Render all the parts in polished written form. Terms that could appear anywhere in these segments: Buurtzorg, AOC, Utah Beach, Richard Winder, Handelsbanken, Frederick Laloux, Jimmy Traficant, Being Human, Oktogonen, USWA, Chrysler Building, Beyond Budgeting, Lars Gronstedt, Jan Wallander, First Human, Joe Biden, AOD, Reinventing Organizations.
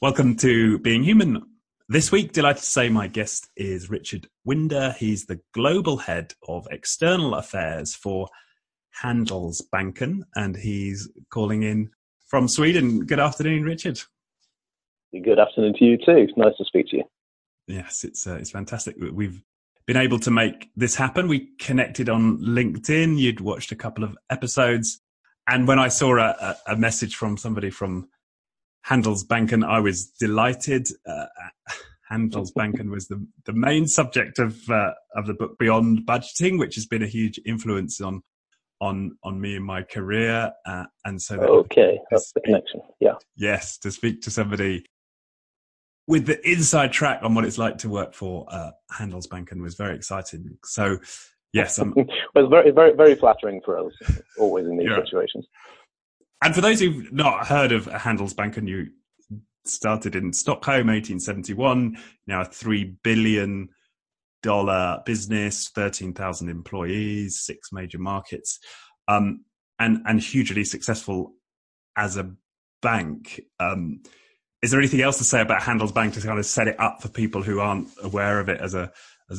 Welcome to Being Human. This week, delighted to say my guest is Richard Winder. He's the global head of external affairs for Handelsbanken, and he's calling in from Sweden. Good afternoon, Richard. Good afternoon to you too. It's nice to speak to you. Yes, it's fantastic. We've been able to make this happen. We connected on LinkedIn. You'd watched a couple of episodes, and when I saw a message from somebody from Handelsbanken, I was delighted. Handelsbanken was the main subject of the book Beyond Budgeting, which has been a huge influence on me in my career. And so, that's the connection. Yeah. Yes, to speak to somebody with the inside track on what it's like to work for Handelsbanken was very exciting. So, yes, was very, very, very flattering for us. Always in these situations. And for those who've not heard of Handelsbanken, you started in Stockholm, 1871, now a $3 billion business, 13,000 employees, six major markets, and hugely successful as a bank. Is there anything else to say about Handelsbanken to kind of set it up for people who aren't aware of it as a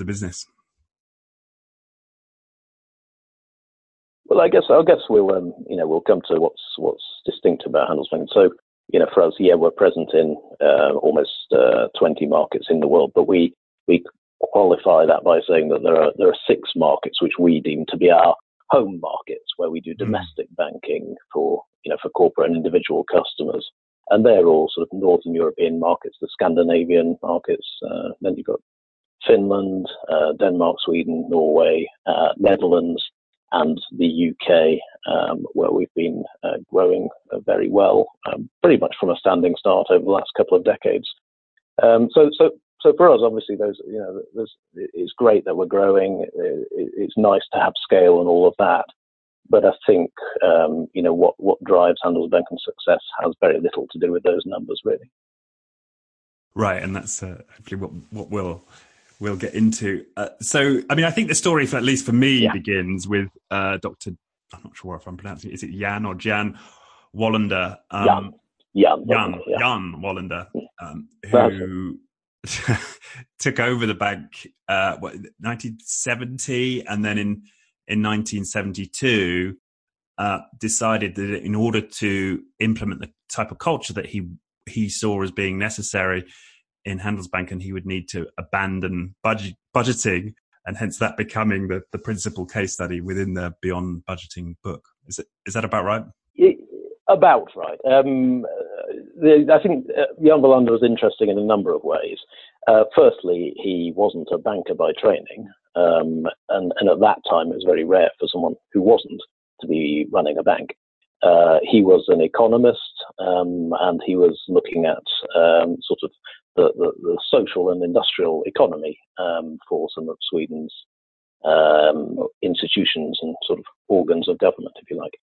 business? Well, I guess we'll come to what's distinct about Handelsbanken. So, for us, we're present in almost 20 markets in the world, but we qualify that by saying that there are six markets which we deem to be our home markets, where we do domestic banking for corporate and individual customers, and they're all sort of Northern European markets, the Scandinavian markets. Then you've got Finland, Denmark, Sweden, Norway, Netherlands, and the UK, where we've been growing very well, pretty much from a standing start over the last couple of decades. So for us, obviously, it's great that we're growing. It's nice to have scale and all of that, but I think what drives Handelsbanken's success has very little to do with those numbers, really. Right, and that's hopefully what will. We'll get into. I think the story, for at least for me, begins with Dr. I'm not sure if I'm pronouncing it. Is it Jan or Jan Wallander? Jan Wallander, who took over the bank 1970, and then in 1972 decided that in order to implement the type of culture that he saw as being necessary in Handelsbanken, he would need to abandon budgeting, and hence that becoming the principal case study within the Beyond Budgeting book. Is that about right? About right. I think Jan Wallander was interesting in a number of ways. Firstly, he wasn't a banker by training, and at that time it was very rare for someone who wasn't to be running a bank. He was an economist, and he was looking at sort of the social and industrial economy for some of Sweden's institutions and sort of organs of government, if you like.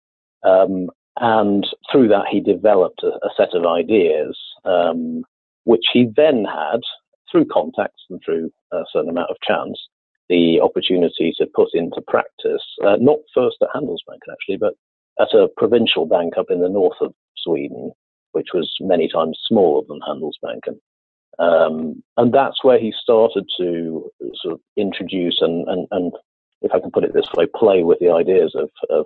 And through that, he developed a set of ideas, which he then had, through contacts and through a certain amount of chance, the opportunity to put into practice, not first at Handelsbanken, actually, but at a provincial bank up in the north of Sweden, which was many times smaller than Handelsbanken. And that's where he started to sort of introduce and if I can put it this way, play with the ideas of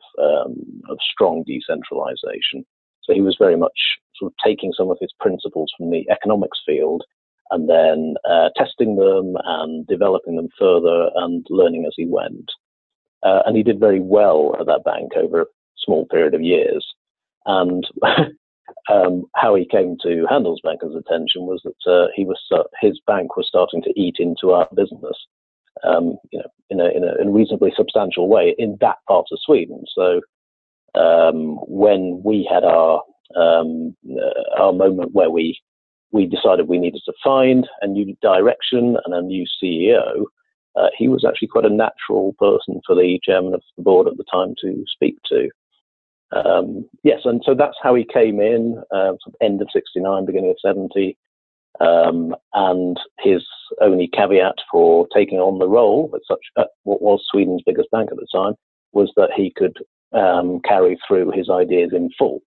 strong decentralization. So he was very much sort of taking some of his principles from the economics field and then testing them and developing them further and learning as he went. And he did very well at that bank over small period of years, and how he came to Handelsbanken's attention was that his bank was starting to eat into our business, in a reasonably substantial way in that part of Sweden. So when we had our moment where we decided we needed to find a new direction and a new CEO. He was actually quite a natural person for the chairman of the board at the time to speak to. Yes, and so that's how he came in, sort of end of 69, beginning of 70. And his only caveat for taking on the role at what was Sweden's biggest bank at the time was that he could carry through his ideas in full,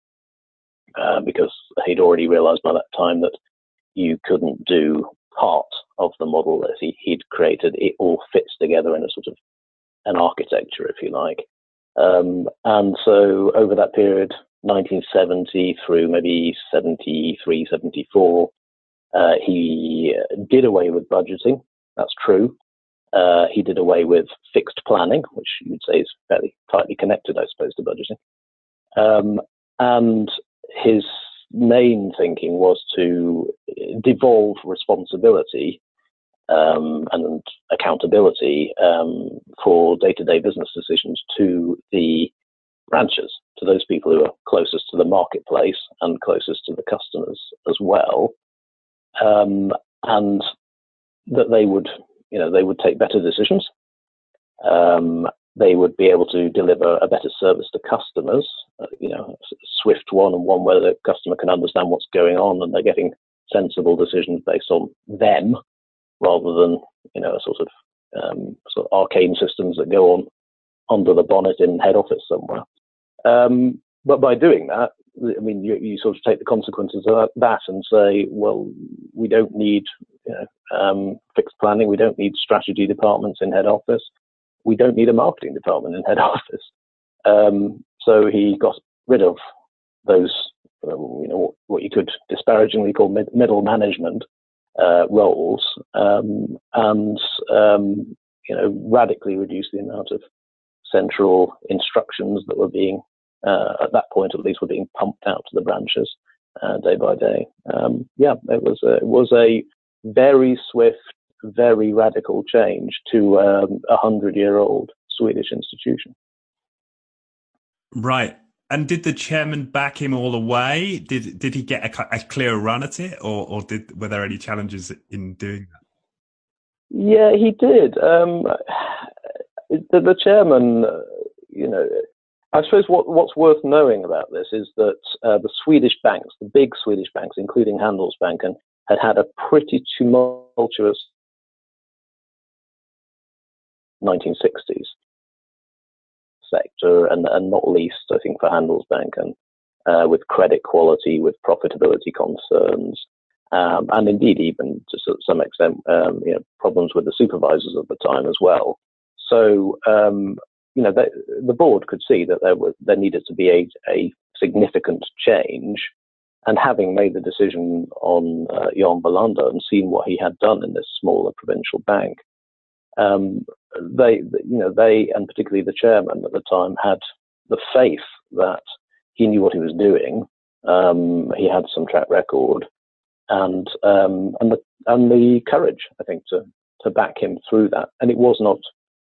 because he'd already realised by that time that you couldn't do part of the model that he'd created. It all fits together in a sort of an architecture, if you like. And so over that period, 1970 through maybe 73, 74, he did away with budgeting. That's true. He did away with fixed planning, which you'd say is fairly tightly connected, I suppose, to budgeting. And his main thinking was to devolve responsibility and accountability for day-to-day business decisions to the branches, to those people who are closest to the marketplace and closest to the customers as well, and that they would, you know, they would take better decisions. They would be able to deliver a better service to customers, you know, a swift one, and one where the customer can understand what's going on and they're getting sensible decisions based on them, rather than, you know, a sort of arcane systems that go on under the bonnet in head office somewhere. But by doing that, I mean, you sort of take the consequences of that and say, well, we don't need, you know, fixed planning. We don't need strategy departments in head office. We don't need a marketing department in head office. So he got rid of those, you know, what you could disparagingly call middle management roles, and, you know, radically reduced the amount of central instructions that were being, at that point at least, were being pumped out to the branches day by day. Yeah, it was a very swift, very radical change to a 100-year-old Swedish institution. Right. And did the chairman back him all the way? Did he get a clear run at it, or were there any challenges in doing that? Yeah, he did. The chairman, you know, I suppose what's worth knowing about this is that the Swedish banks, the big Swedish banks, including Handelsbanken, had had a pretty tumultuous 1960s sector, and not least, I think, for Handelsbanken, with credit quality, with profitability concerns, and indeed even to some extent, you know, problems with the supervisors at the time as well. So, you know, the board could see that there needed to be a significant change, and having made the decision on Jan Wallander and seen what he had done in this smaller provincial bank, they, and particularly the chairman at the time, had the faith that he knew what he was doing. He had some track record, and the courage, I think, to back him through that. And it was not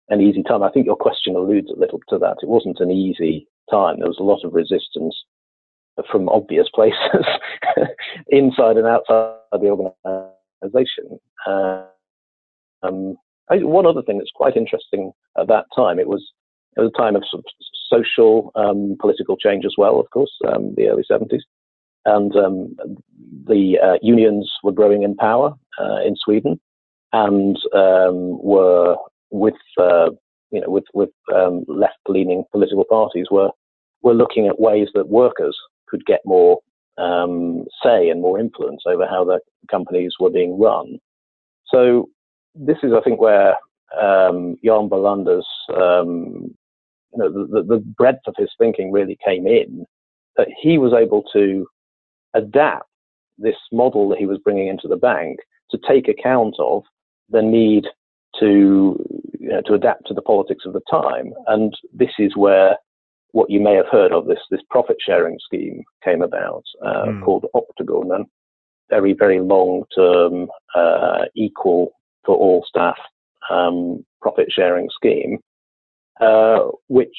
an easy time. I think your question alludes a little to that. It wasn't an easy time. There was a lot of resistance from obvious places, inside and outside the organisation. One other thing that's quite interesting at that time, it was a time of sort of social, political change as well, of course, the early 70s. And the unions were growing in power in Sweden, and were with left-leaning political parties were looking at ways that workers could get more say and more influence over how their companies were being run. So this is, I think, where Jan Wallander's, you know, the breadth of his thinking really came in, that he was able to adapt this model that he was bringing into the bank to take account of the need to adapt to the politics of the time. And this is where what you may have heard of, this profit-sharing scheme came about, called Oktogonen, very, very long-term, equal for all staff profit-sharing scheme, which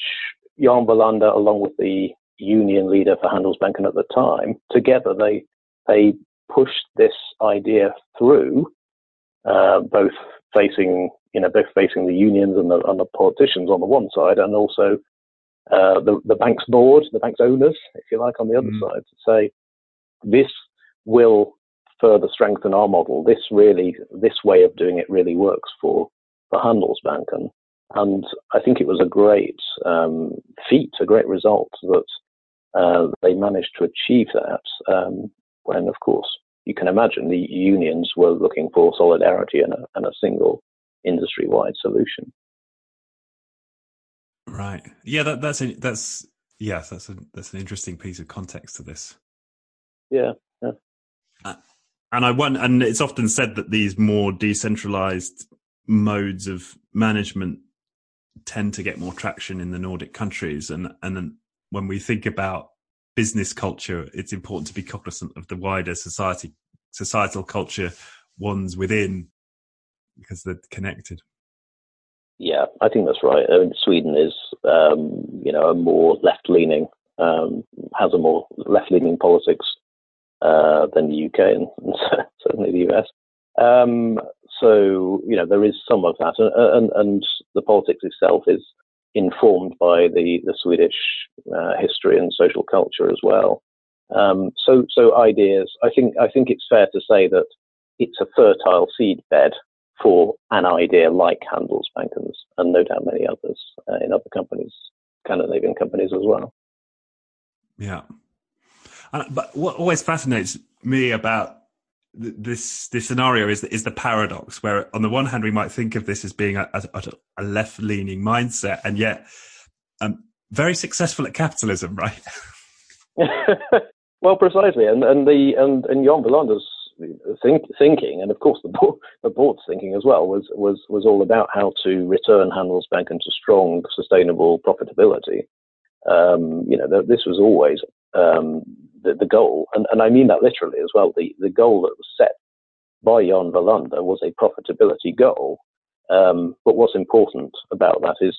Jan Wallander, along with the union leader for Handelsbanken at the time, together they pushed this idea through, both facing the unions and the politicians on the one side, and also the bank's board, the bank's owners, if you like, on the other side, to say this will further strengthen our model. This way of doing it really works for Handelsbanken. And I think it was a great feat, a great result that they managed to achieve that, when, of course, you can imagine the unions were looking for solidarity and a single industry-wide solution. Right. Yeah, that's an interesting piece of context to this. Yeah. Yeah. And it's often said that these more decentralized modes of management tend to get more traction in the Nordic countries. And when we think about business culture, it's important to be cognizant of the wider societal culture ones within, because they're connected. Yeah, I think that's right. I mean, Sweden is, a more left-leaning, has a more left-leaning politics than the UK and certainly the US. So there is some of that, and the politics itself is informed by the Swedish history and social culture as well. So ideas. I think it's fair to say that it's a fertile seedbed for an idea like Handelsbanken, and no doubt many others in other companies, Scandinavian companies as well. Yeah. But what always fascinates me about this scenario is the paradox, where on the one hand we might think of this as being a left-leaning mindset, and yet very successful at capitalism, right? Well, precisely, and Jan Wallander's thinking, and of course the board's thinking as well, was all about how to return Handelsbanken to strong, sustainable profitability. This was always the goal, and I mean that literally as well. The goal that was set by Jan Wallander was a profitability goal, but what's important about that is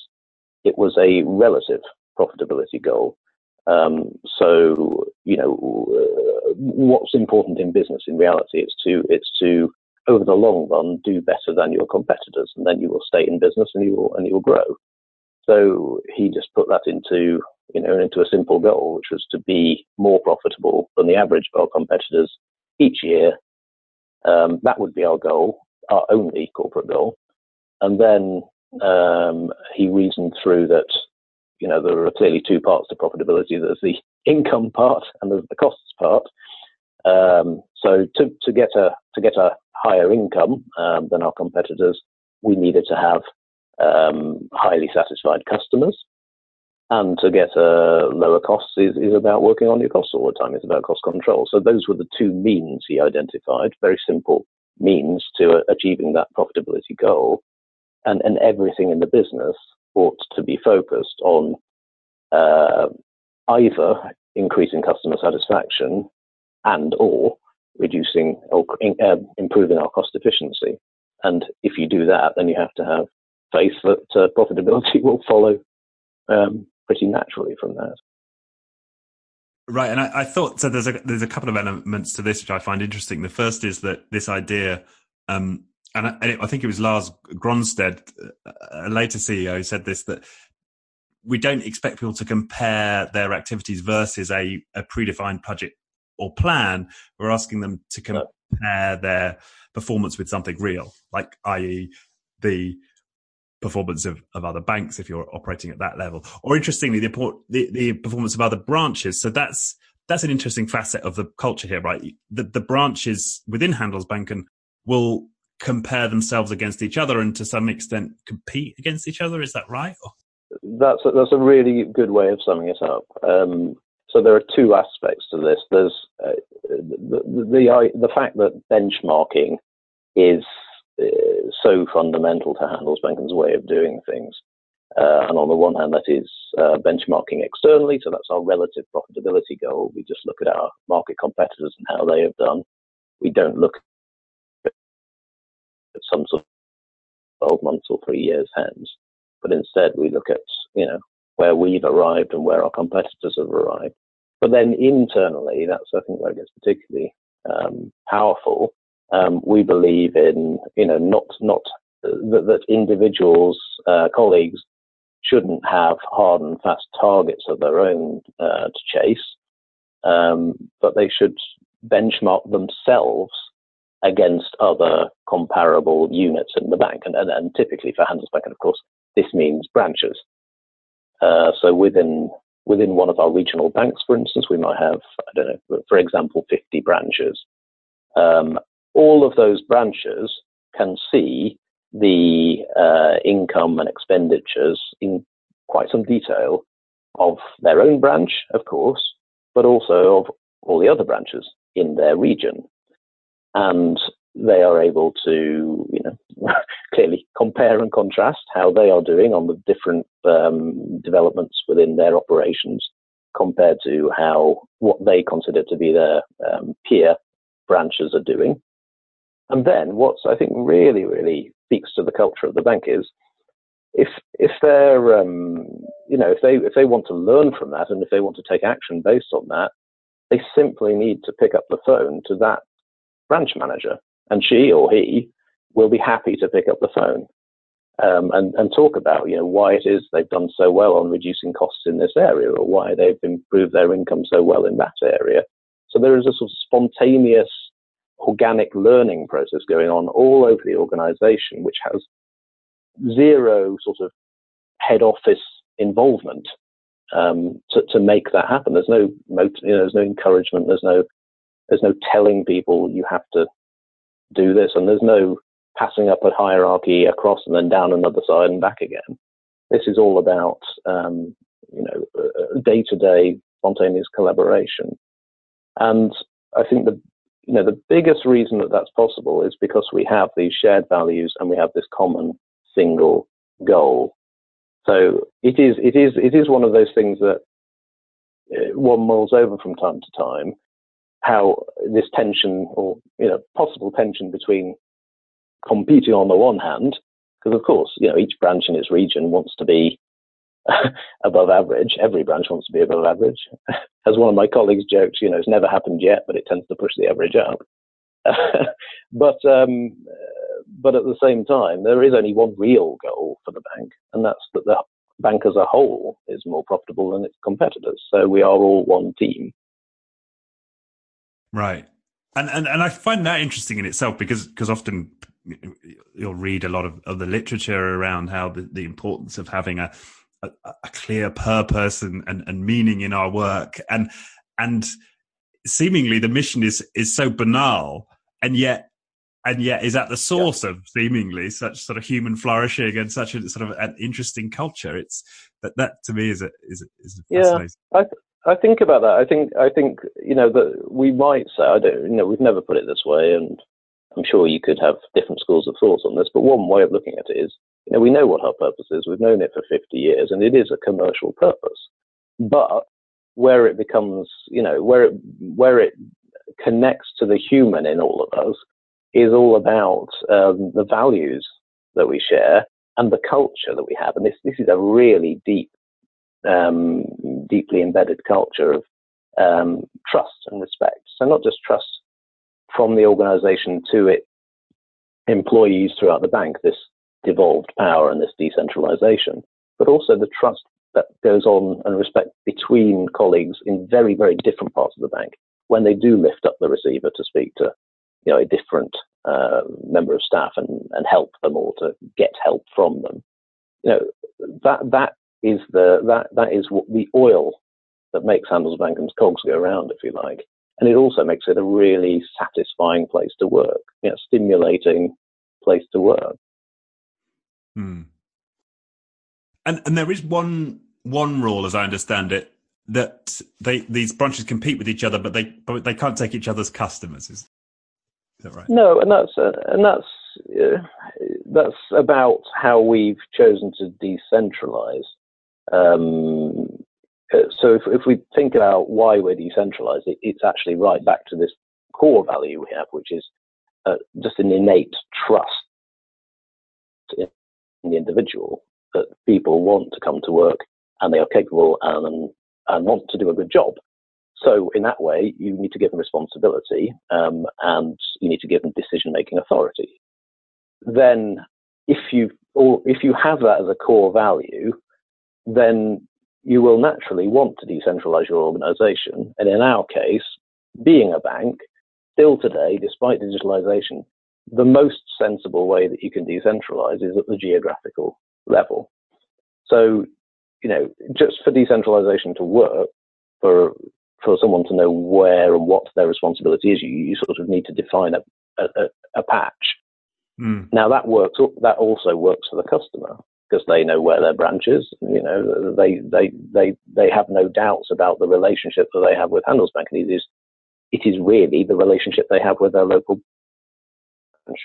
it was a relative profitability goal. What's important in business in reality is to over the long run do better than your competitors, and then you will stay in business and you will grow. So he just put that into a simple goal, which was to be more profitable than the average of our competitors each year. That would be our goal, our only corporate goal. And then he reasoned through that, there are clearly two parts to profitability. There's the income part and there's the costs part. So to get a higher income than our competitors, we needed to have highly satisfied customers. And to get lower costs is about working on your costs all the time. It's about cost control. So those were the two means he identified, very simple means to achieving that profitability goal. And everything in the business ought to be focused on either increasing customer satisfaction and or reducing or improving our cost efficiency. And if you do that, then you have to have faith that profitability will follow pretty naturally from that. Right. And I thought, so there's a couple of elements to this which I find interesting. The first is that this idea, and I think it was Lars Gronstedt, a later CEO, who said this, that we don't expect people to compare their activities versus a predefined project or plan. We're asking them to compare their performance with something real, like i.e. the performance of other banks if you're operating at that level, or interestingly the performance of other branches. So that's an interesting facet of the culture here, right? The branches within Handelsbanken will compare themselves against each other and to some extent compete against each other. Is that right? That's a really good way of summing it up. So there are two aspects to this. There's the fact that benchmarking is so fundamental to Handelsbanken's way of doing things. And on the one hand, that is benchmarking externally. So that's our relative profitability goal. We just look at our market competitors and how they have done. We don't look at some sort of 12 months or 3 years hence, but instead we look at, where we've arrived and where our competitors have arrived. But then internally, that's, I think, where it gets particularly powerful. We believe in, that individuals, colleagues shouldn't have hard and fast targets of their own to chase, but they should benchmark themselves against other comparable units in the bank. And typically for Handelsbanken, of course, this means branches. So within one of our regional banks, for instance, we might have, 50 branches. all of those branches can see the income and expenditures in quite some detail of their own branch, of course, but also of all the other branches in their region. And they are able to, you know, clearly compare and contrast how they are doing on the different developments within their operations compared to how what they consider to be their peer branches are doing. And then what's, I think, really, really speaks to the culture of the bank is if they're, you know, if they want to learn from that and if they want to take action based on that, they simply need to pick up the phone to that branch manager, and she or he will be happy to pick up the phone and talk about, you know, why it is they've done so well on reducing costs in this area or why they've improved their income so well in that area. So there is a sort of spontaneous, organic learning process going on all over the organization, which has zero sort of head office involvement to make that happen. There's no motive, you know, there's no encouragement, there's no telling people you have to do this, and there's no passing up a hierarchy across and then down another side and back again. This is all about you know, day-to-day spontaneous collaboration. And I think the, you know, the biggest reason that that's possible is because we have these shared values and we have this common single goal. So it is one of those things that one mulls over from time to time, how this tension, or, you know, possible tension between competing on the one hand, because of course, you know, each branch in its region wants to be above average. Every branch wants to be above average. As one of my colleagues joked, you know, it's never happened yet, but it tends to push the average up. But at the same time, there is only one real goal for the bank, and that's that the bank as a whole is more profitable than its competitors. So we are all one team. Right. And I find that interesting in itself, because often you'll read a lot of the literature around how the importance of having a clear purpose and meaning in our work, and seemingly the mission is so banal and yet is at the source of seemingly such sort of human flourishing and such a sort of an interesting culture. It's that to me is fascinating. Yeah. I think about that. I think you know, that we might say, I don't, you know, we've never put it this way, and I'm sure you could have different schools of thought on this, but one way of looking at it is, you know, we know what our purpose is. We've known it for 50 years, and it is a commercial purpose. But where it becomes, you know, where it connects to the human in all of us is all about the values that we share and the culture that we have. And this is a really deep, deeply embedded culture of trust and respect. So not just trust from the organization to its employees throughout the bank, this devolved power and this decentralization, but also the trust that goes on and respect between colleagues in very, very different parts of the bank when they do lift up the receiver to speak to, you know, a different member of staff and help them, or to get help from them. You know, that is what the oil that makes Handelsbanken's cogs go round, if you like. And it also makes it a really satisfying place to work, you know, stimulating place to work. Hmm. And there is one rule, as I understand it, that these branches compete with each other, but they can't take each other's customers. Is that right? No, and that's about how we've chosen to decentralize. So if we think about why we're decentralized, it's actually right back to this core value we have, which is just an innate trust in the individual, that people want to come to work and they are capable and want to do a good job. So in that way, you need to give them responsibility and you need to give them decision-making authority. Then if you have that as a core value, then you will naturally want to decentralize your organization. And in our case, being a bank, still today, despite digitalization, the most sensible way that you can decentralize is at the geographical level. So, you know, just for decentralization to work, for for someone to know where and what their responsibility is, you sort of need to define a patch. Mm. Now that works. That also works for the customer because they know where their branch is. You know, they have no doubts about the relationship that they have with Handelsbanken. It is really the relationship they have with their local branch.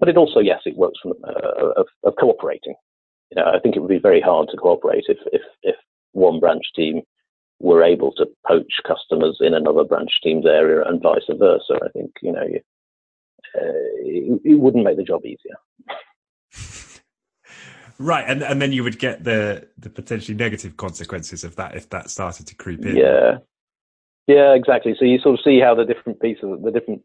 But it also, yes, it works from of cooperating. You know, I think it would be very hard to cooperate if one branch team were able to poach customers in another branch team's area and vice versa. I think, you know, it wouldn't make the job easier. Right, and then you would get the potentially negative consequences of that if that started to creep in. Yeah, exactly. So you sort of see how the different pieces, the different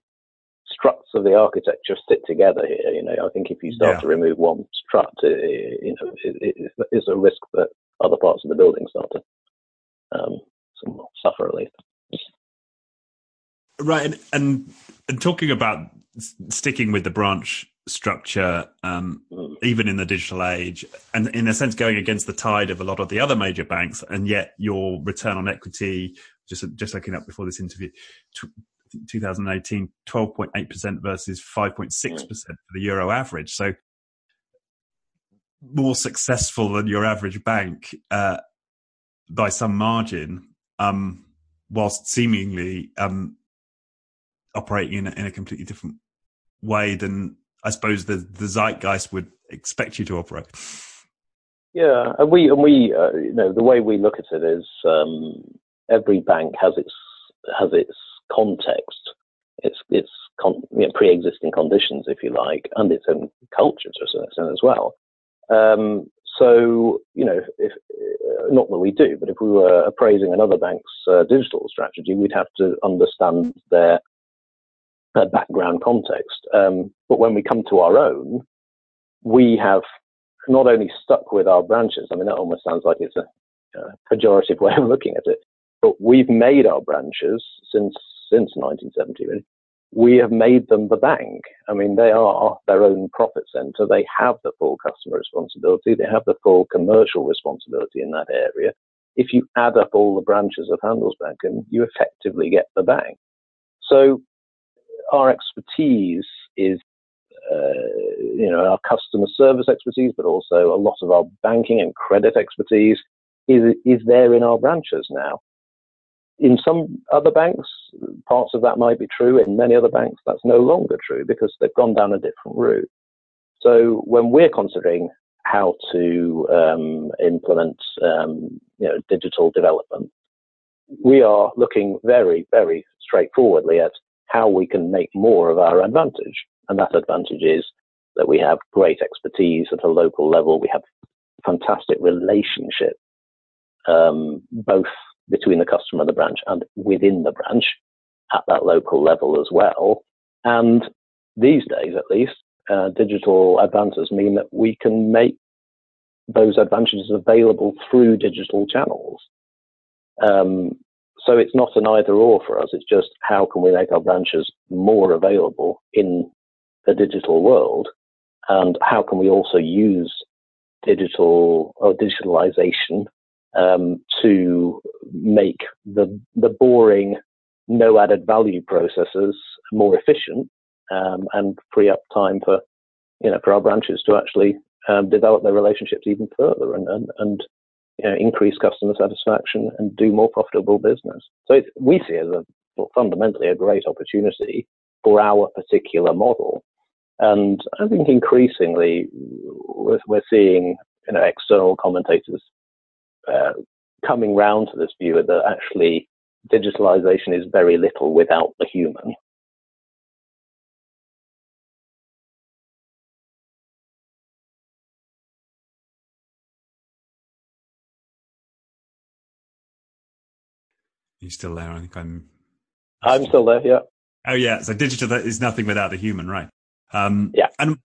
struts of the architecture sit together here. You know, I think if you start to remove one strut, it's a risk that other parts of the building start to suffer at least. Right, and talking about sticking with the branch structure, even in the digital age, and in a sense going against the tide of a lot of the other major banks, and yet your return on equity, just looking up before this interview, 2018, 12.8% versus 5.6% for the euro average. So more successful than your average bank by some margin, whilst seemingly operating in a completely different way than I suppose the zeitgeist would expect you to operate. Yeah, and we you know, the way we look at it is every bank has its context, you know, pre-existing conditions, if you like, and its own culture to a certain extent as well. So, you know, if not that we do, but if we were appraising another bank's digital strategy, we'd have to understand their background context. But when we come to our own, we have not only stuck with our branches. I mean, that almost sounds like it's a pejorative way of looking at it. But we've made our branches since 1970. We have made them the bank. I mean, they are their own profit center. They have the full customer responsibility. They have the full commercial responsibility in that area. If you add up all the branches of Handelsbanken, you effectively get the bank. So our expertise is, you know, our customer service expertise, but also a lot of our banking and credit expertise is there in our branches now. In some other banks, parts of that might be true. In many other banks, that's no longer true because they've gone down a different route. So when we're considering how to implement you know, digital development, we are looking very, very straightforwardly at how we can make more of our advantage. And that advantage is that we have great expertise at a local level. We have fantastic relationships, both between the customer and the branch and within the branch at that local level as well. And these days, at least, digital advances mean that we can make those advantages available through digital channels. So it's not an either or for us. It's just how can we make our branches more available in the digital world? And how can we also use digital or digitalization to make the boring, no added value processes more efficient, and free up time for, you know, for our branches to actually develop their relationships even further and you know, increase customer satisfaction and do more profitable business. So we see it as fundamentally a great opportunity for our particular model, and I think increasingly we're seeing, you know, external commentators coming round to this view that actually digitalization is very little without the human. Are you still there? I think I'm still there, yeah. Oh, yeah. So digital is nothing without the human, right? Yeah. And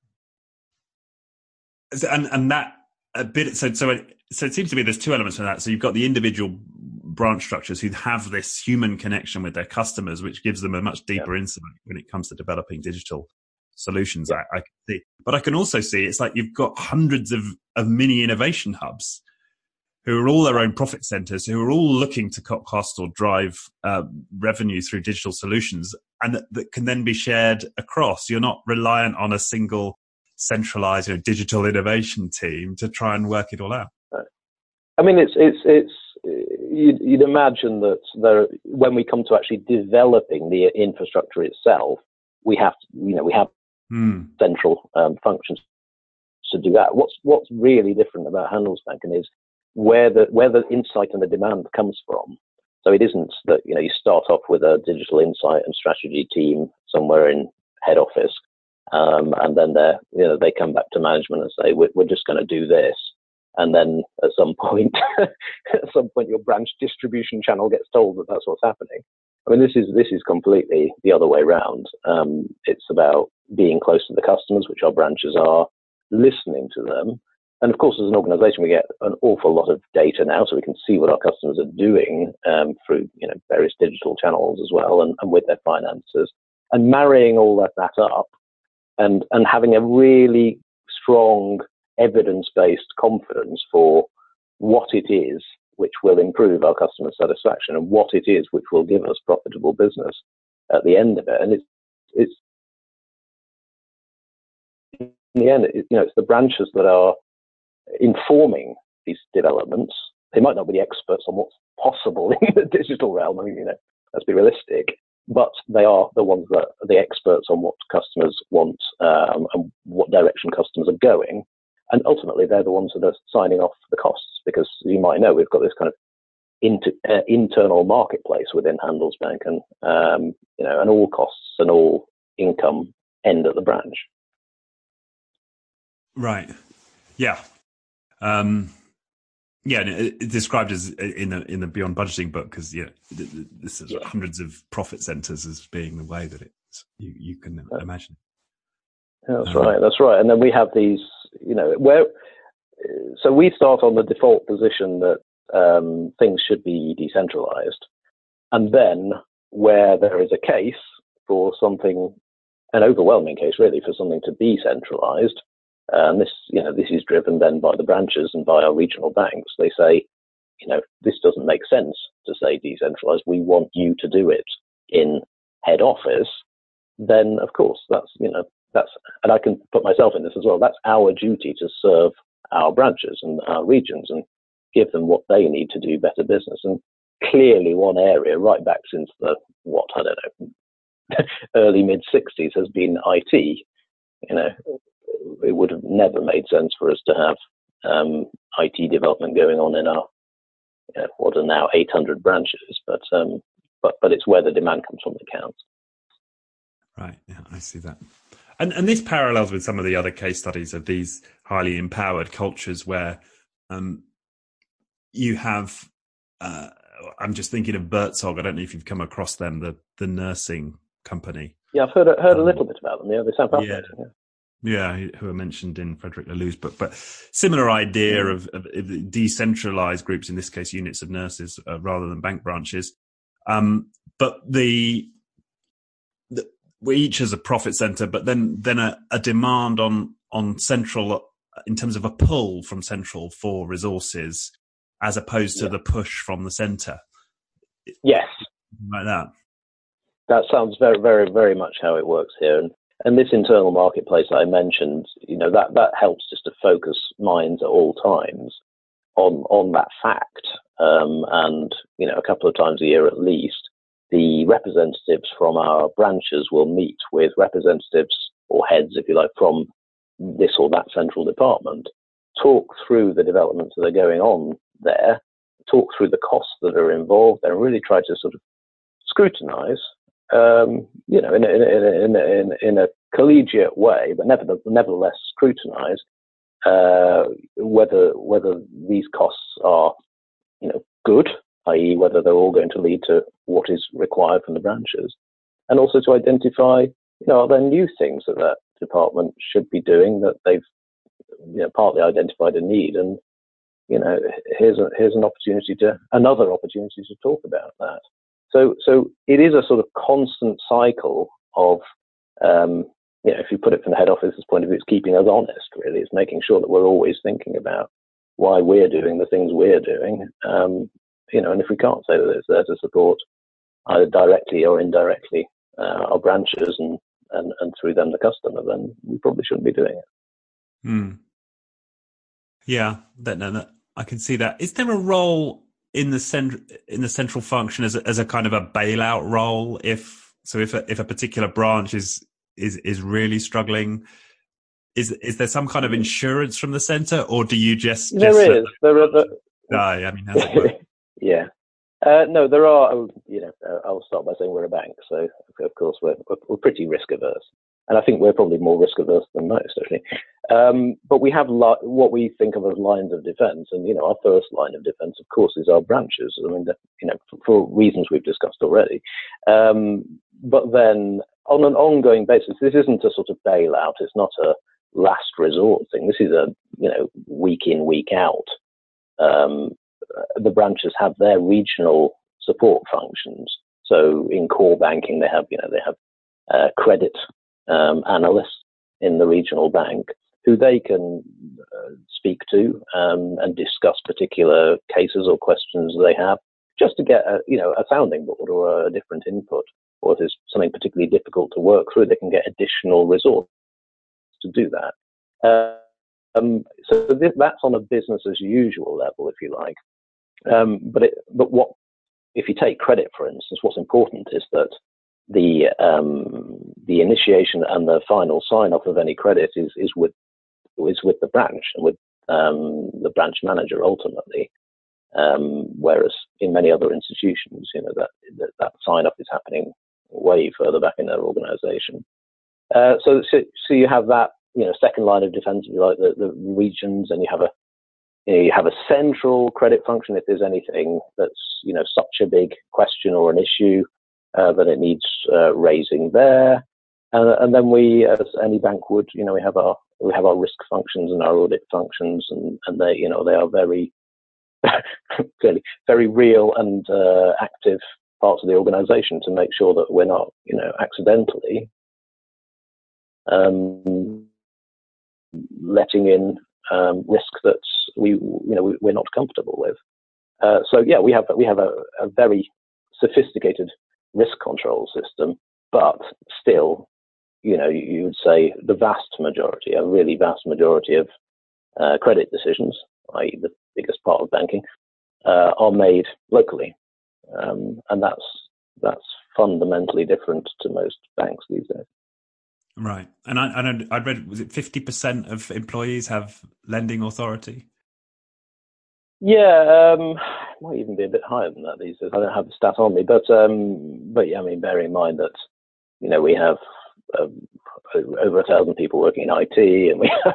that a bit, so it seems to me there's two elements to that. So you've got the individual branch structures who have this human connection with their customers, which gives them a much deeper insight when it comes to developing digital solutions. I can see, but I can also see it's like you've got hundreds of mini innovation hubs who are all their own profit centers, who are all looking to cut costs or drive revenue through digital solutions, and that can then be shared across. You're not reliant on a single centralized digital innovation team to try and work it all out. I mean, it's you'd imagine that there, when we come to actually developing the infrastructure itself, we have to, we have central functions to do that. What's really different about Handelsbanken is where the insight and the demand comes from. So it isn't that you start off with a digital insight and strategy team somewhere in head office, and then they come back to management and say we're just going to do this. And then at some point, your branch distribution channel gets told that that's what's happening. I mean, this is completely the other way around. It's about being close to the customers, which our branches are, listening to them. And of course, as an organization, we get an awful lot of data now, so we can see what our customers are doing through various digital channels as well, and with their finances. And marrying all that up and having a really strong evidence-based confidence for what it is which will improve our customer satisfaction and what it is which will give us profitable business at the end of it. And it's in the end, it's the branches that are informing these developments. They might not be the experts on what's possible in the digital realm. I mean, let's be realistic. But they are the ones that are the experts on what customers want and what direction customers are going. And ultimately, they're the ones that are signing off the costs, because you might know we've got this kind of internal marketplace within Handelsbanken, and all costs and all income end at the branch. Right. Yeah. It's described as in the Beyond Budgeting book, because this is hundreds of profit centers as being the way that it's you can imagine. That's right. And then we have these, so we start on the default position that things should be decentralized. And then where there is a case for something, an overwhelming case really, for something to be centralized, and this is driven then by the branches and by our regional banks, they say, this doesn't make sense to say decentralized. We want you to do it in head office. Then, of course, that's, and I can put myself in this as well, that's our duty to serve our branches and our regions and give them what they need to do better business. And clearly one area right back since early mid-'60s has been IT. It would have never made sense for us to have IT development going on in our, what are now 800 branches, but it's where the demand comes from that counts. Right, yeah, I see that. And this parallels with some of the other case studies of these highly empowered cultures where you have, I'm just thinking of Buurtzorg. I don't know if you've come across them, the nursing company. Yeah, I've heard a little bit about them. Yeah, they sound fascinating. Yeah, who are mentioned in Frederick Laloux's book. But similar idea of decentralized groups, in this case, units of nurses rather than bank branches. But we're each as a profit center, but then a demand on central in terms of a pull from central for resources, as opposed to the push from the center. Yes, like that. That sounds very, very, very much how it works here. And this internal marketplace that I mentioned, that helps just to focus minds at all times on that fact. And a couple of times a year at least, the representatives from our branches will meet with representatives or heads, if you like, from this or that central department, talk through the developments that are going on there, talk through the costs that are involved, and really try to sort of scrutinize, in a collegiate way, but nevertheless scrutinize whether these costs are, good, i.e. whether they're all going to lead to what is required from the branches. And also to identify, are there new things that department should be doing that they've, partly identified a need. And, here's an opportunity to talk about that. So it is a sort of constant cycle of, if you put it from the head office's point of view, it's keeping us honest, really. It's making sure that we're always thinking about why we're doing the things we're doing. And if we can't say that it's there to support either directly or indirectly our branches and through them the customer, then we probably shouldn't be doing it. Mm. Yeah, I can see that. Is there a role in the central function as a kind of a bailout role? If a particular branch is really struggling, is there some kind of insurance from the centre, or do you just? How's it work? Yeah. No, there are. I'll start by saying we're a bank, so of course we're pretty risk averse, and I think we're probably more risk averse than most, actually. But we have what we think of as lines of defence, and our first line of defence, of course, is our branches. I mean, for reasons we've discussed already. But then, on an ongoing basis, this isn't a sort of bailout. It's not a last resort thing. This is a week in, week out. The branches have their regional support functions. So in core banking, they have, credit analysts in the regional bank who they can speak to and discuss particular cases or questions they have, just to get a sounding board or a different input. Or if there's something particularly difficult to work through, they can get additional resources to do that. So that's on a business as usual level, if you like. But what if you take credit, for instance? What's important is that the initiation and the final sign off of any credit is with the branch and with the branch manager ultimately. Whereas in many other institutions, that sign off is happening way further back in their organisation. So you have that. Second line of defence, if you like, the regions, and you have a central credit function if there's anything that's such a big question or an issue that it needs raising there, and then we, as any bank would, we have our risk functions and our audit functions, and they they are very clearly very real and active parts of the organisation to make sure that we're not accidentally letting in risk that we're not comfortable with. So we have a very sophisticated risk control system, but still, you would say the vast majority of credit decisions, i.e. the biggest part of banking, are made locally, and that's fundamentally different to most banks these days. Right, and I read, was it 50% of employees have lending authority? Yeah, might even be a bit higher than that these days. I don't have the stat on me, but yeah, I mean, bearing in mind that we have over 1,000 people working in IT, and we have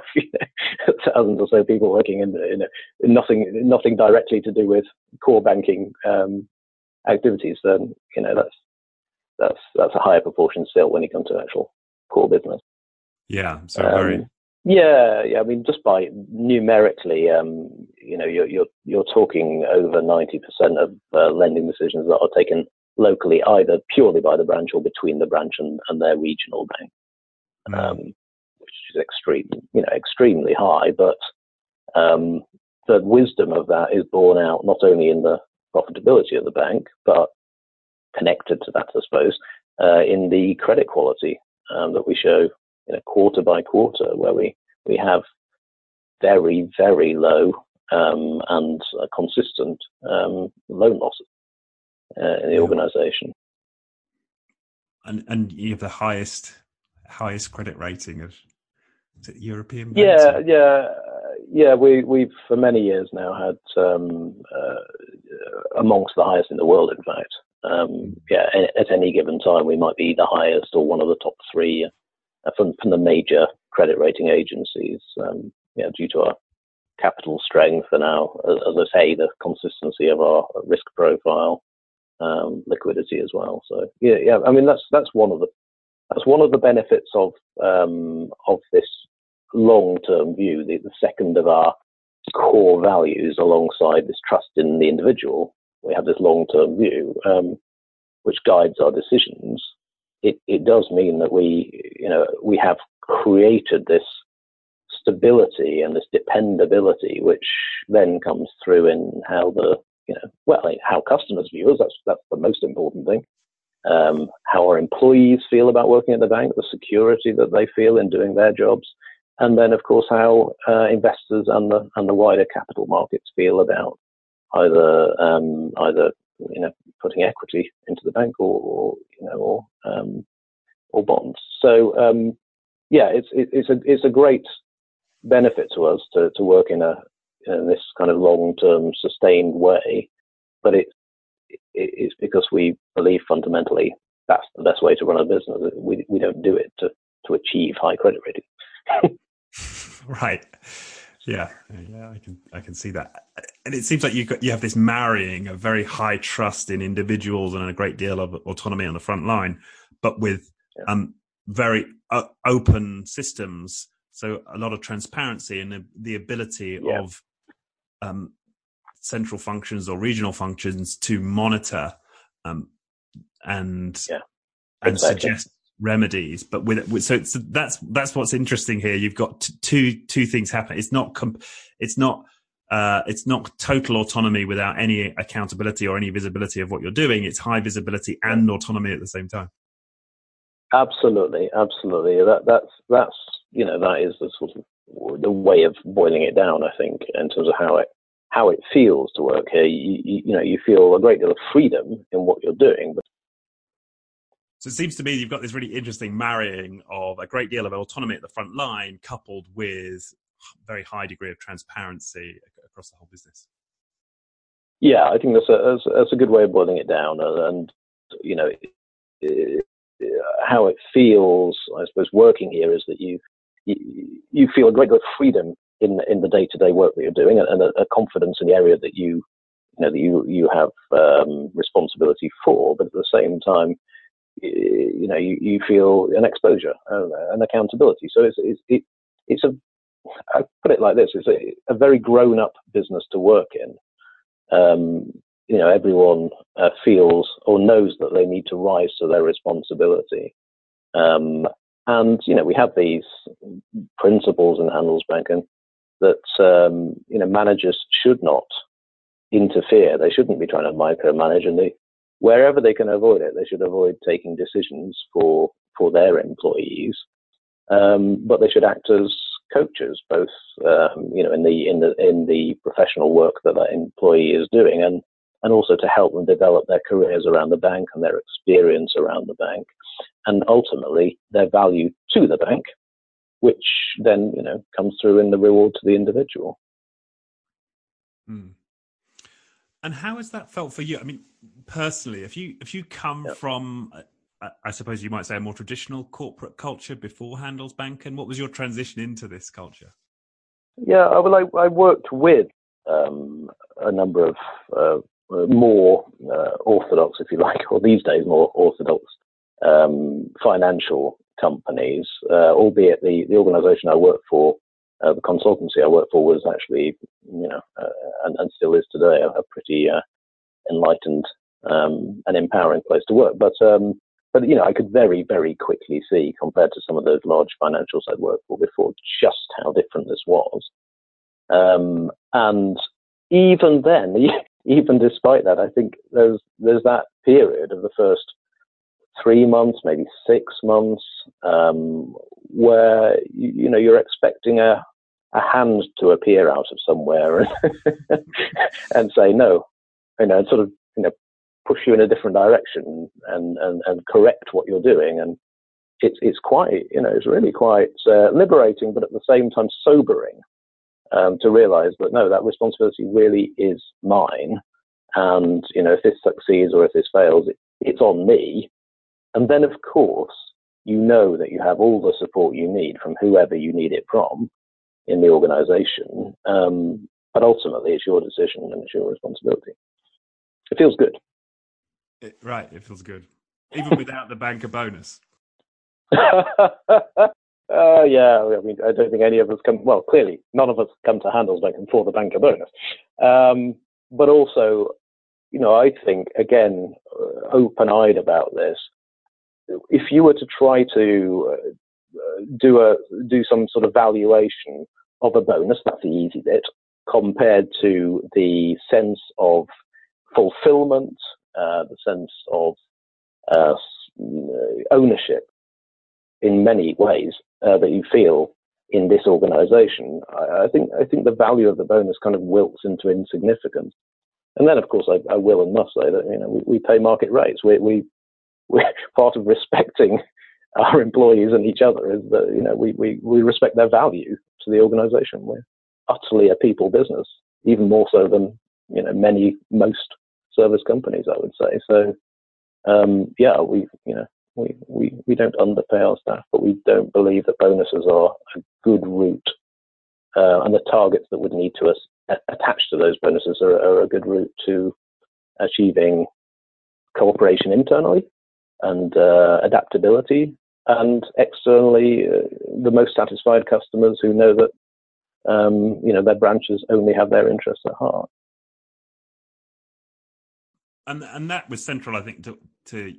thousands or so people working in nothing directly to do with core banking activities. Then that's a higher proportion still when it comes to actual core business. Yeah. So very. Yeah. I mean, just by numerically, you're talking over 90% of lending decisions that are taken locally, either purely by the branch or between the branch and their regional bank, which is extremely high. But the wisdom of that is borne out not only in the profitability of the bank, but connected to that, I suppose, in the credit quality that we show quarter by quarter, where we have very, very low and consistent loan losses in the organisation. And you have the highest credit rating of, is it European banks? Yeah. We've for many years now had amongst the highest in the world, in fact. At any given time, we might be the highest or one of the top three from the major credit rating agencies, due to our capital strength and our, as I say, the consistency of our risk profile, liquidity as well. So I mean that's one of the benefits of this long-term view, the second of our core values, alongside this trust in the individual. We have this long-term view, which guides our decisions. It does mean that we have created this stability and this dependability, which then comes through in how the, how customers view us. That's the most important thing. How our employees feel about working at the bank, the security that they feel in doing their jobs, and then of course how investors and the wider capital markets feel about either putting equity into the bank or bonds. So it's a great benefit to us to work in this kind of long-term sustained way, but it's because we believe fundamentally that's the best way to run a business. We don't do it to achieve high credit rating. Right. Yeah, I can see that. And it seems like you have this marrying of very high trust in individuals and a great deal of autonomy on the front line, but with very open systems. So a lot of transparency and the ability of central functions or regional functions to monitor and suggest remedies. But so that's what's interesting here. You've got two things happening. It's not total autonomy without any accountability or any visibility of what you're doing. It's high visibility and autonomy at the same time. Absolutely. That is the sort of the way of boiling it down, I think, in terms of how it feels to work here. You feel a great deal of freedom in what you're doing. So it seems to me you've got this really interesting marrying of a great deal of autonomy at the front line, coupled with a very high degree of transparency across the whole business. Yeah, I think that's a good way of boiling it down, and how it feels, I suppose, working here is that you feel a great deal of freedom in the day-to-day work that you're doing, and a confidence in the area that you have responsibility for. But at the same time, you feel an exposure, an accountability. So I put it like this: it's a very grown-up business to work in. Everyone feels or knows that they need to rise to their responsibility. We have these principles in Handelsbanken that, managers should not interfere. They shouldn't be trying to micromanage, and wherever they can avoid it, they should avoid taking decisions for their employees. But they should act as coaches, both, in the professional work that that employee is doing, and also to help them develop their careers around the bank and their experience around the bank, and ultimately their value to the bank, which then, comes through in the reward to the individual. Mm. And how has that felt for you? I mean, personally, if you come from, I suppose you might say, a more traditional corporate culture before Handelsbanken, what was your transition into this culture? Yeah, well, I worked with a number of more orthodox, if you like, or these days more orthodox financial companies, albeit the organisation I worked for, the consultancy I worked for, was actually, and still is today, a pretty enlightened and empowering place to work. But I could very, very quickly see, compared to some of those large financials I'd worked for before, just how different this was. And even then, even despite that, I think there's that period of the first 3 months, maybe 6 months, where you're expecting a hand to appear out of somewhere and say no, and sort of push you in a different direction and correct what you're doing. And it's quite it's really quite liberating, but at the same time sobering. To realise that no, that responsibility really is mine, and if this succeeds or if this fails, it's on me. And then, of course, that you have all the support you need from whoever you need it from in the organisation. But ultimately, it's your decision and it's your responsibility. It feels good, right? It feels good, even without the banker bonus. I don't think any of us clearly none of us come to Handelsbanken for the banker bonus. But also, I think, again, open-eyed about this, if you were to try to do some sort of valuation of a bonus, that's the easy bit, compared to the sense of fulfillment, the sense of ownership in many ways that you feel in this organization. I think the value of the bonus kind of wilts into insignificance. And then, of course, I will and must say that, you know, we pay market rates. We're part of respecting our employees and each other is that, you know, we respect their value to the organization. We're utterly a people business, even more so than, you know, most service companies, I would say. So, yeah, we don't underpay our staff, but we don't believe that bonuses are a good route, and the targets that would need to attach to those bonuses are a good route to achieving cooperation internally and adaptability, and externally the most satisfied customers who know that you know, their branches only have their interests at heart. And that was central, I think, to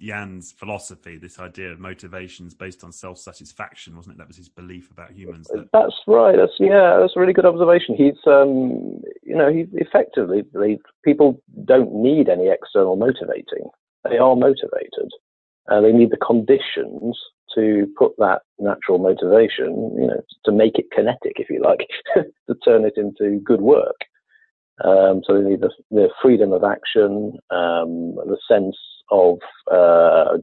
Jan's philosophy, this idea of motivations based on self-satisfaction, wasn't it? That was his belief about humans. That's right. That's a really good observation. He's, you know, he effectively believed people don't need any external motivating. They are motivated. They need the conditions to put that natural motivation, you know, to make it kinetic, if you like, to turn it into good work. So they need the freedom of action, the sense of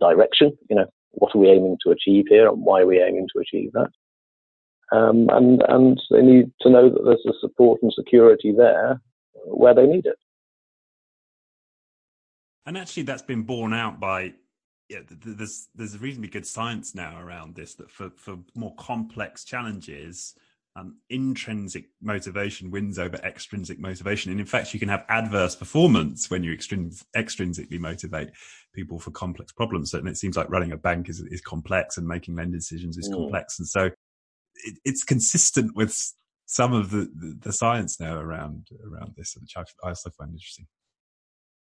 direction, you know, what are we aiming to achieve here and why are we aiming to achieve that? And they need to know that there's the support and security there where they need it. And actually that's been borne out by, yeah, there's a reasonably good science now around this, that for more complex challenges, intrinsic motivation wins over extrinsic motivation. And in fact, you can have adverse performance when you extrinsically motivate people for complex problems. So, and it seems like running a bank is complex, and making lending decisions is complex. And so it's consistent with some of the science now around this, which I also find interesting.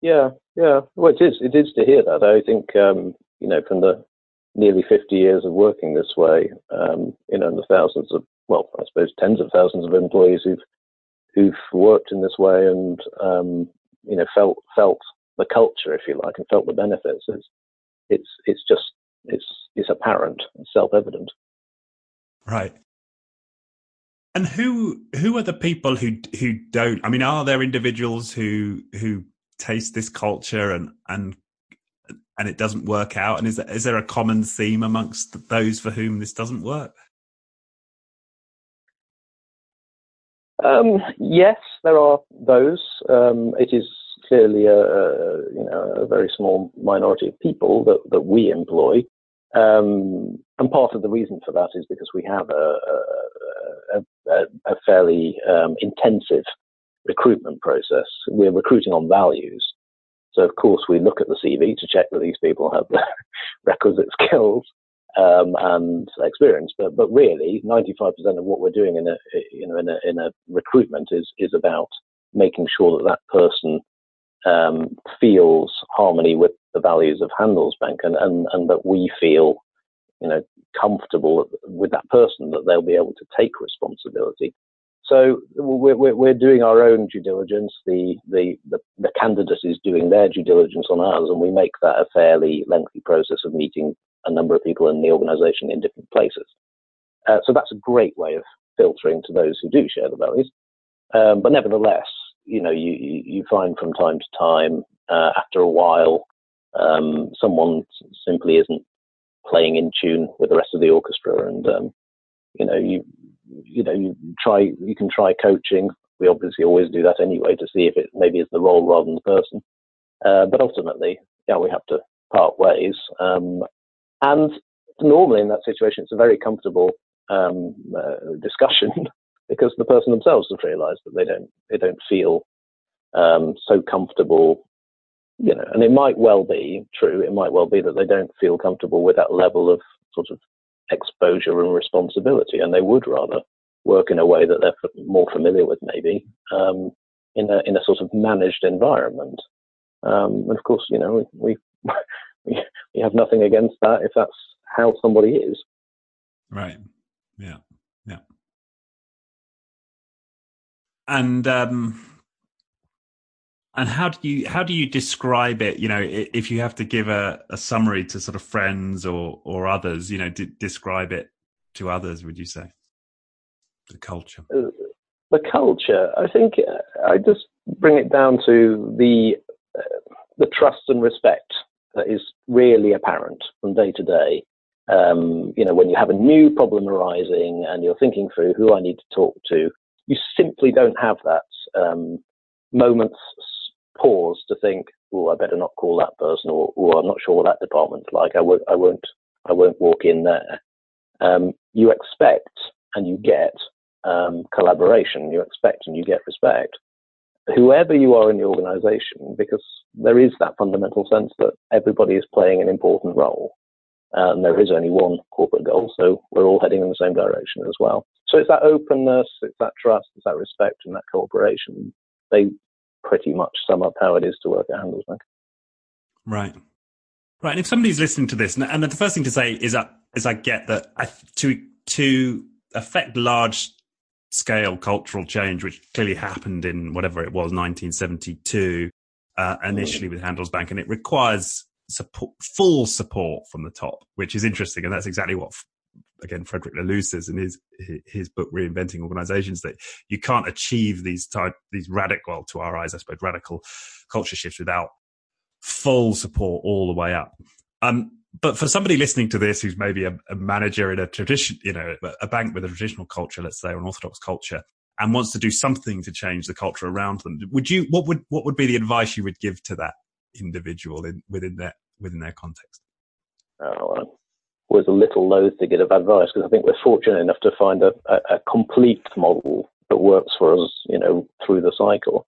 Yeah. Well, it is to hear that. I think, you know, from the nearly 50 years of working this way, you know, and the thousands of, well, I suppose tens of thousands of employees who've worked in this way and, you know, felt the culture, if you like, and felt the benefits. It's apparent, it's self-evident. Right. And who are the people who don't? I mean, are there individuals who taste this culture and it doesn't work out? And is there a common theme amongst those for whom this doesn't work? Yes, there are those. It is clearly a very small minority of people that we employ, and part of the reason for that is because we have a fairly intensive recruitment process. We're recruiting on values, so of course we look at the CV to check that these people have the requisite skills and experience, but really 95% of what we're doing in a recruitment is about making sure that person feels harmony with the values of Handelsbanken, and that we feel, you know, comfortable with that person, that they'll be able to take responsibility. So we're doing our own due diligence. The candidate is doing their due diligence on ours, and we make that a fairly lengthy process of meeting a number of people in the organisation in different places. So that's a great way of filtering to those who do share the values. But nevertheless, you know, you find from time to time, after a while, someone simply isn't playing in tune with the rest of the orchestra, and you know, you can try coaching. We obviously always do that anyway to see if it maybe is the role rather than the person. But ultimately, yeah, we have to part ways. And normally in that situation, it's a very comfortable discussion because the person themselves have realised that they don't feel so comfortable, you know. And it might well be true. It might well be that they don't feel comfortable with that level of sort of exposure and responsibility, and they would rather work in a way that they're more familiar with, maybe in a sort of managed environment. And of course, you know, we have nothing against that if that's how somebody is. Right. Yeah. Yeah. And how do you describe it? You know, if you have to give a summary to sort of friends or others, you know, describe it to others, would you say? The culture. I think I just bring it down to the trust and respect that is really apparent from day to day. You know, when you have a new problem arising and you're thinking through who I need to talk to, you simply don't have that moment's pause to think, oh, I better not call that person, or I'm not sure what that department's like. I won't walk in there. You expect and you get collaboration. You expect and you get respect, whoever you are in the organization, because there is that fundamental sense that everybody is playing an important role. And there is only one corporate goal, so we're all heading in the same direction as well. So it's that openness, it's that trust, it's that respect, and that cooperation. They pretty much sum up how it is to work at Handelsbanken. Right. Right. And if somebody's listening to this, and the first thing to say is I get that to affect large scale cultural change, which clearly happened in whatever it was, 1972, initially with Handelsbanken, and it requires full support from the top, which is interesting. And that's exactly what, again, Frederick Laloux says in his book, Reinventing Organizations, that you can't achieve these radical, to our eyes, I suppose, radical culture shifts without full support all the way up. But for somebody listening to this, who's maybe a manager in a tradition, you know, a bank with a traditional culture, let's say, or an orthodox culture, and wants to do something to change the culture around them, what would be the advice you would give to that individual within their context? Was a little loath to give advice, because I think we're fortunate enough to find a complete model that works for us, you know, through the cycle.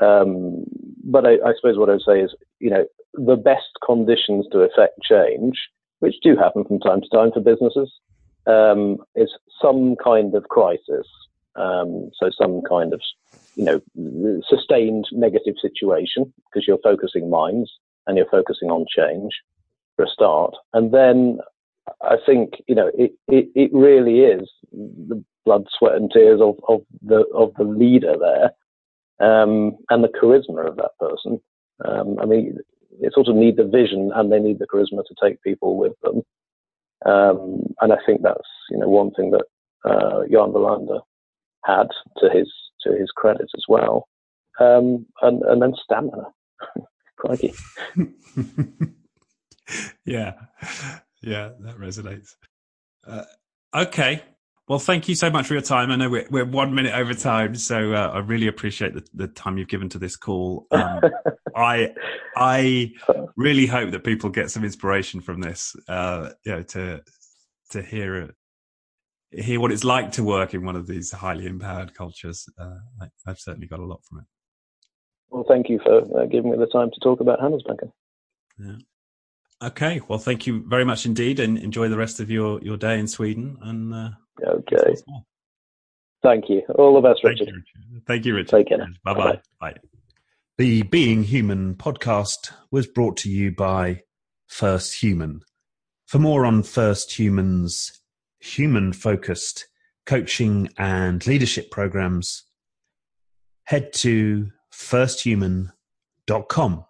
But I suppose what I would say is, you know, the best conditions to affect change, which do happen from time to time for businesses, is some kind of crisis. So some kind of, you know, sustained negative situation, because you're focusing minds and you're focusing on change for a start. And then I think, you know, it really is the blood, sweat and tears of the leader there. And the charisma of that person. I mean, they sort of need the vision and they need the charisma to take people with them. And I think that's, you know, one thing that Jan Wallander had to his credit as well. And then stamina. Crikey. Yeah. Yeah, that resonates. Okay. Well, thank you so much for your time. I know we're 1 minute over time, so I really appreciate the time you've given to this call. I really hope that people get some inspiration from this, you know, to hear what it's like to work in one of these highly empowered cultures. I've certainly got a lot from it. Well, thank you for giving me the time to talk about Handelsbanken. Yeah. Okay. Well, thank you very much indeed, and enjoy the rest of your day in Sweden. And okay. Thank you. All the best, Richard. Thank you, Richard. Take care. Bye-bye. Bye. The Being Human podcast was brought to you by First Human. For more on First Human's human-focused coaching and leadership programs, head to firsthuman.com.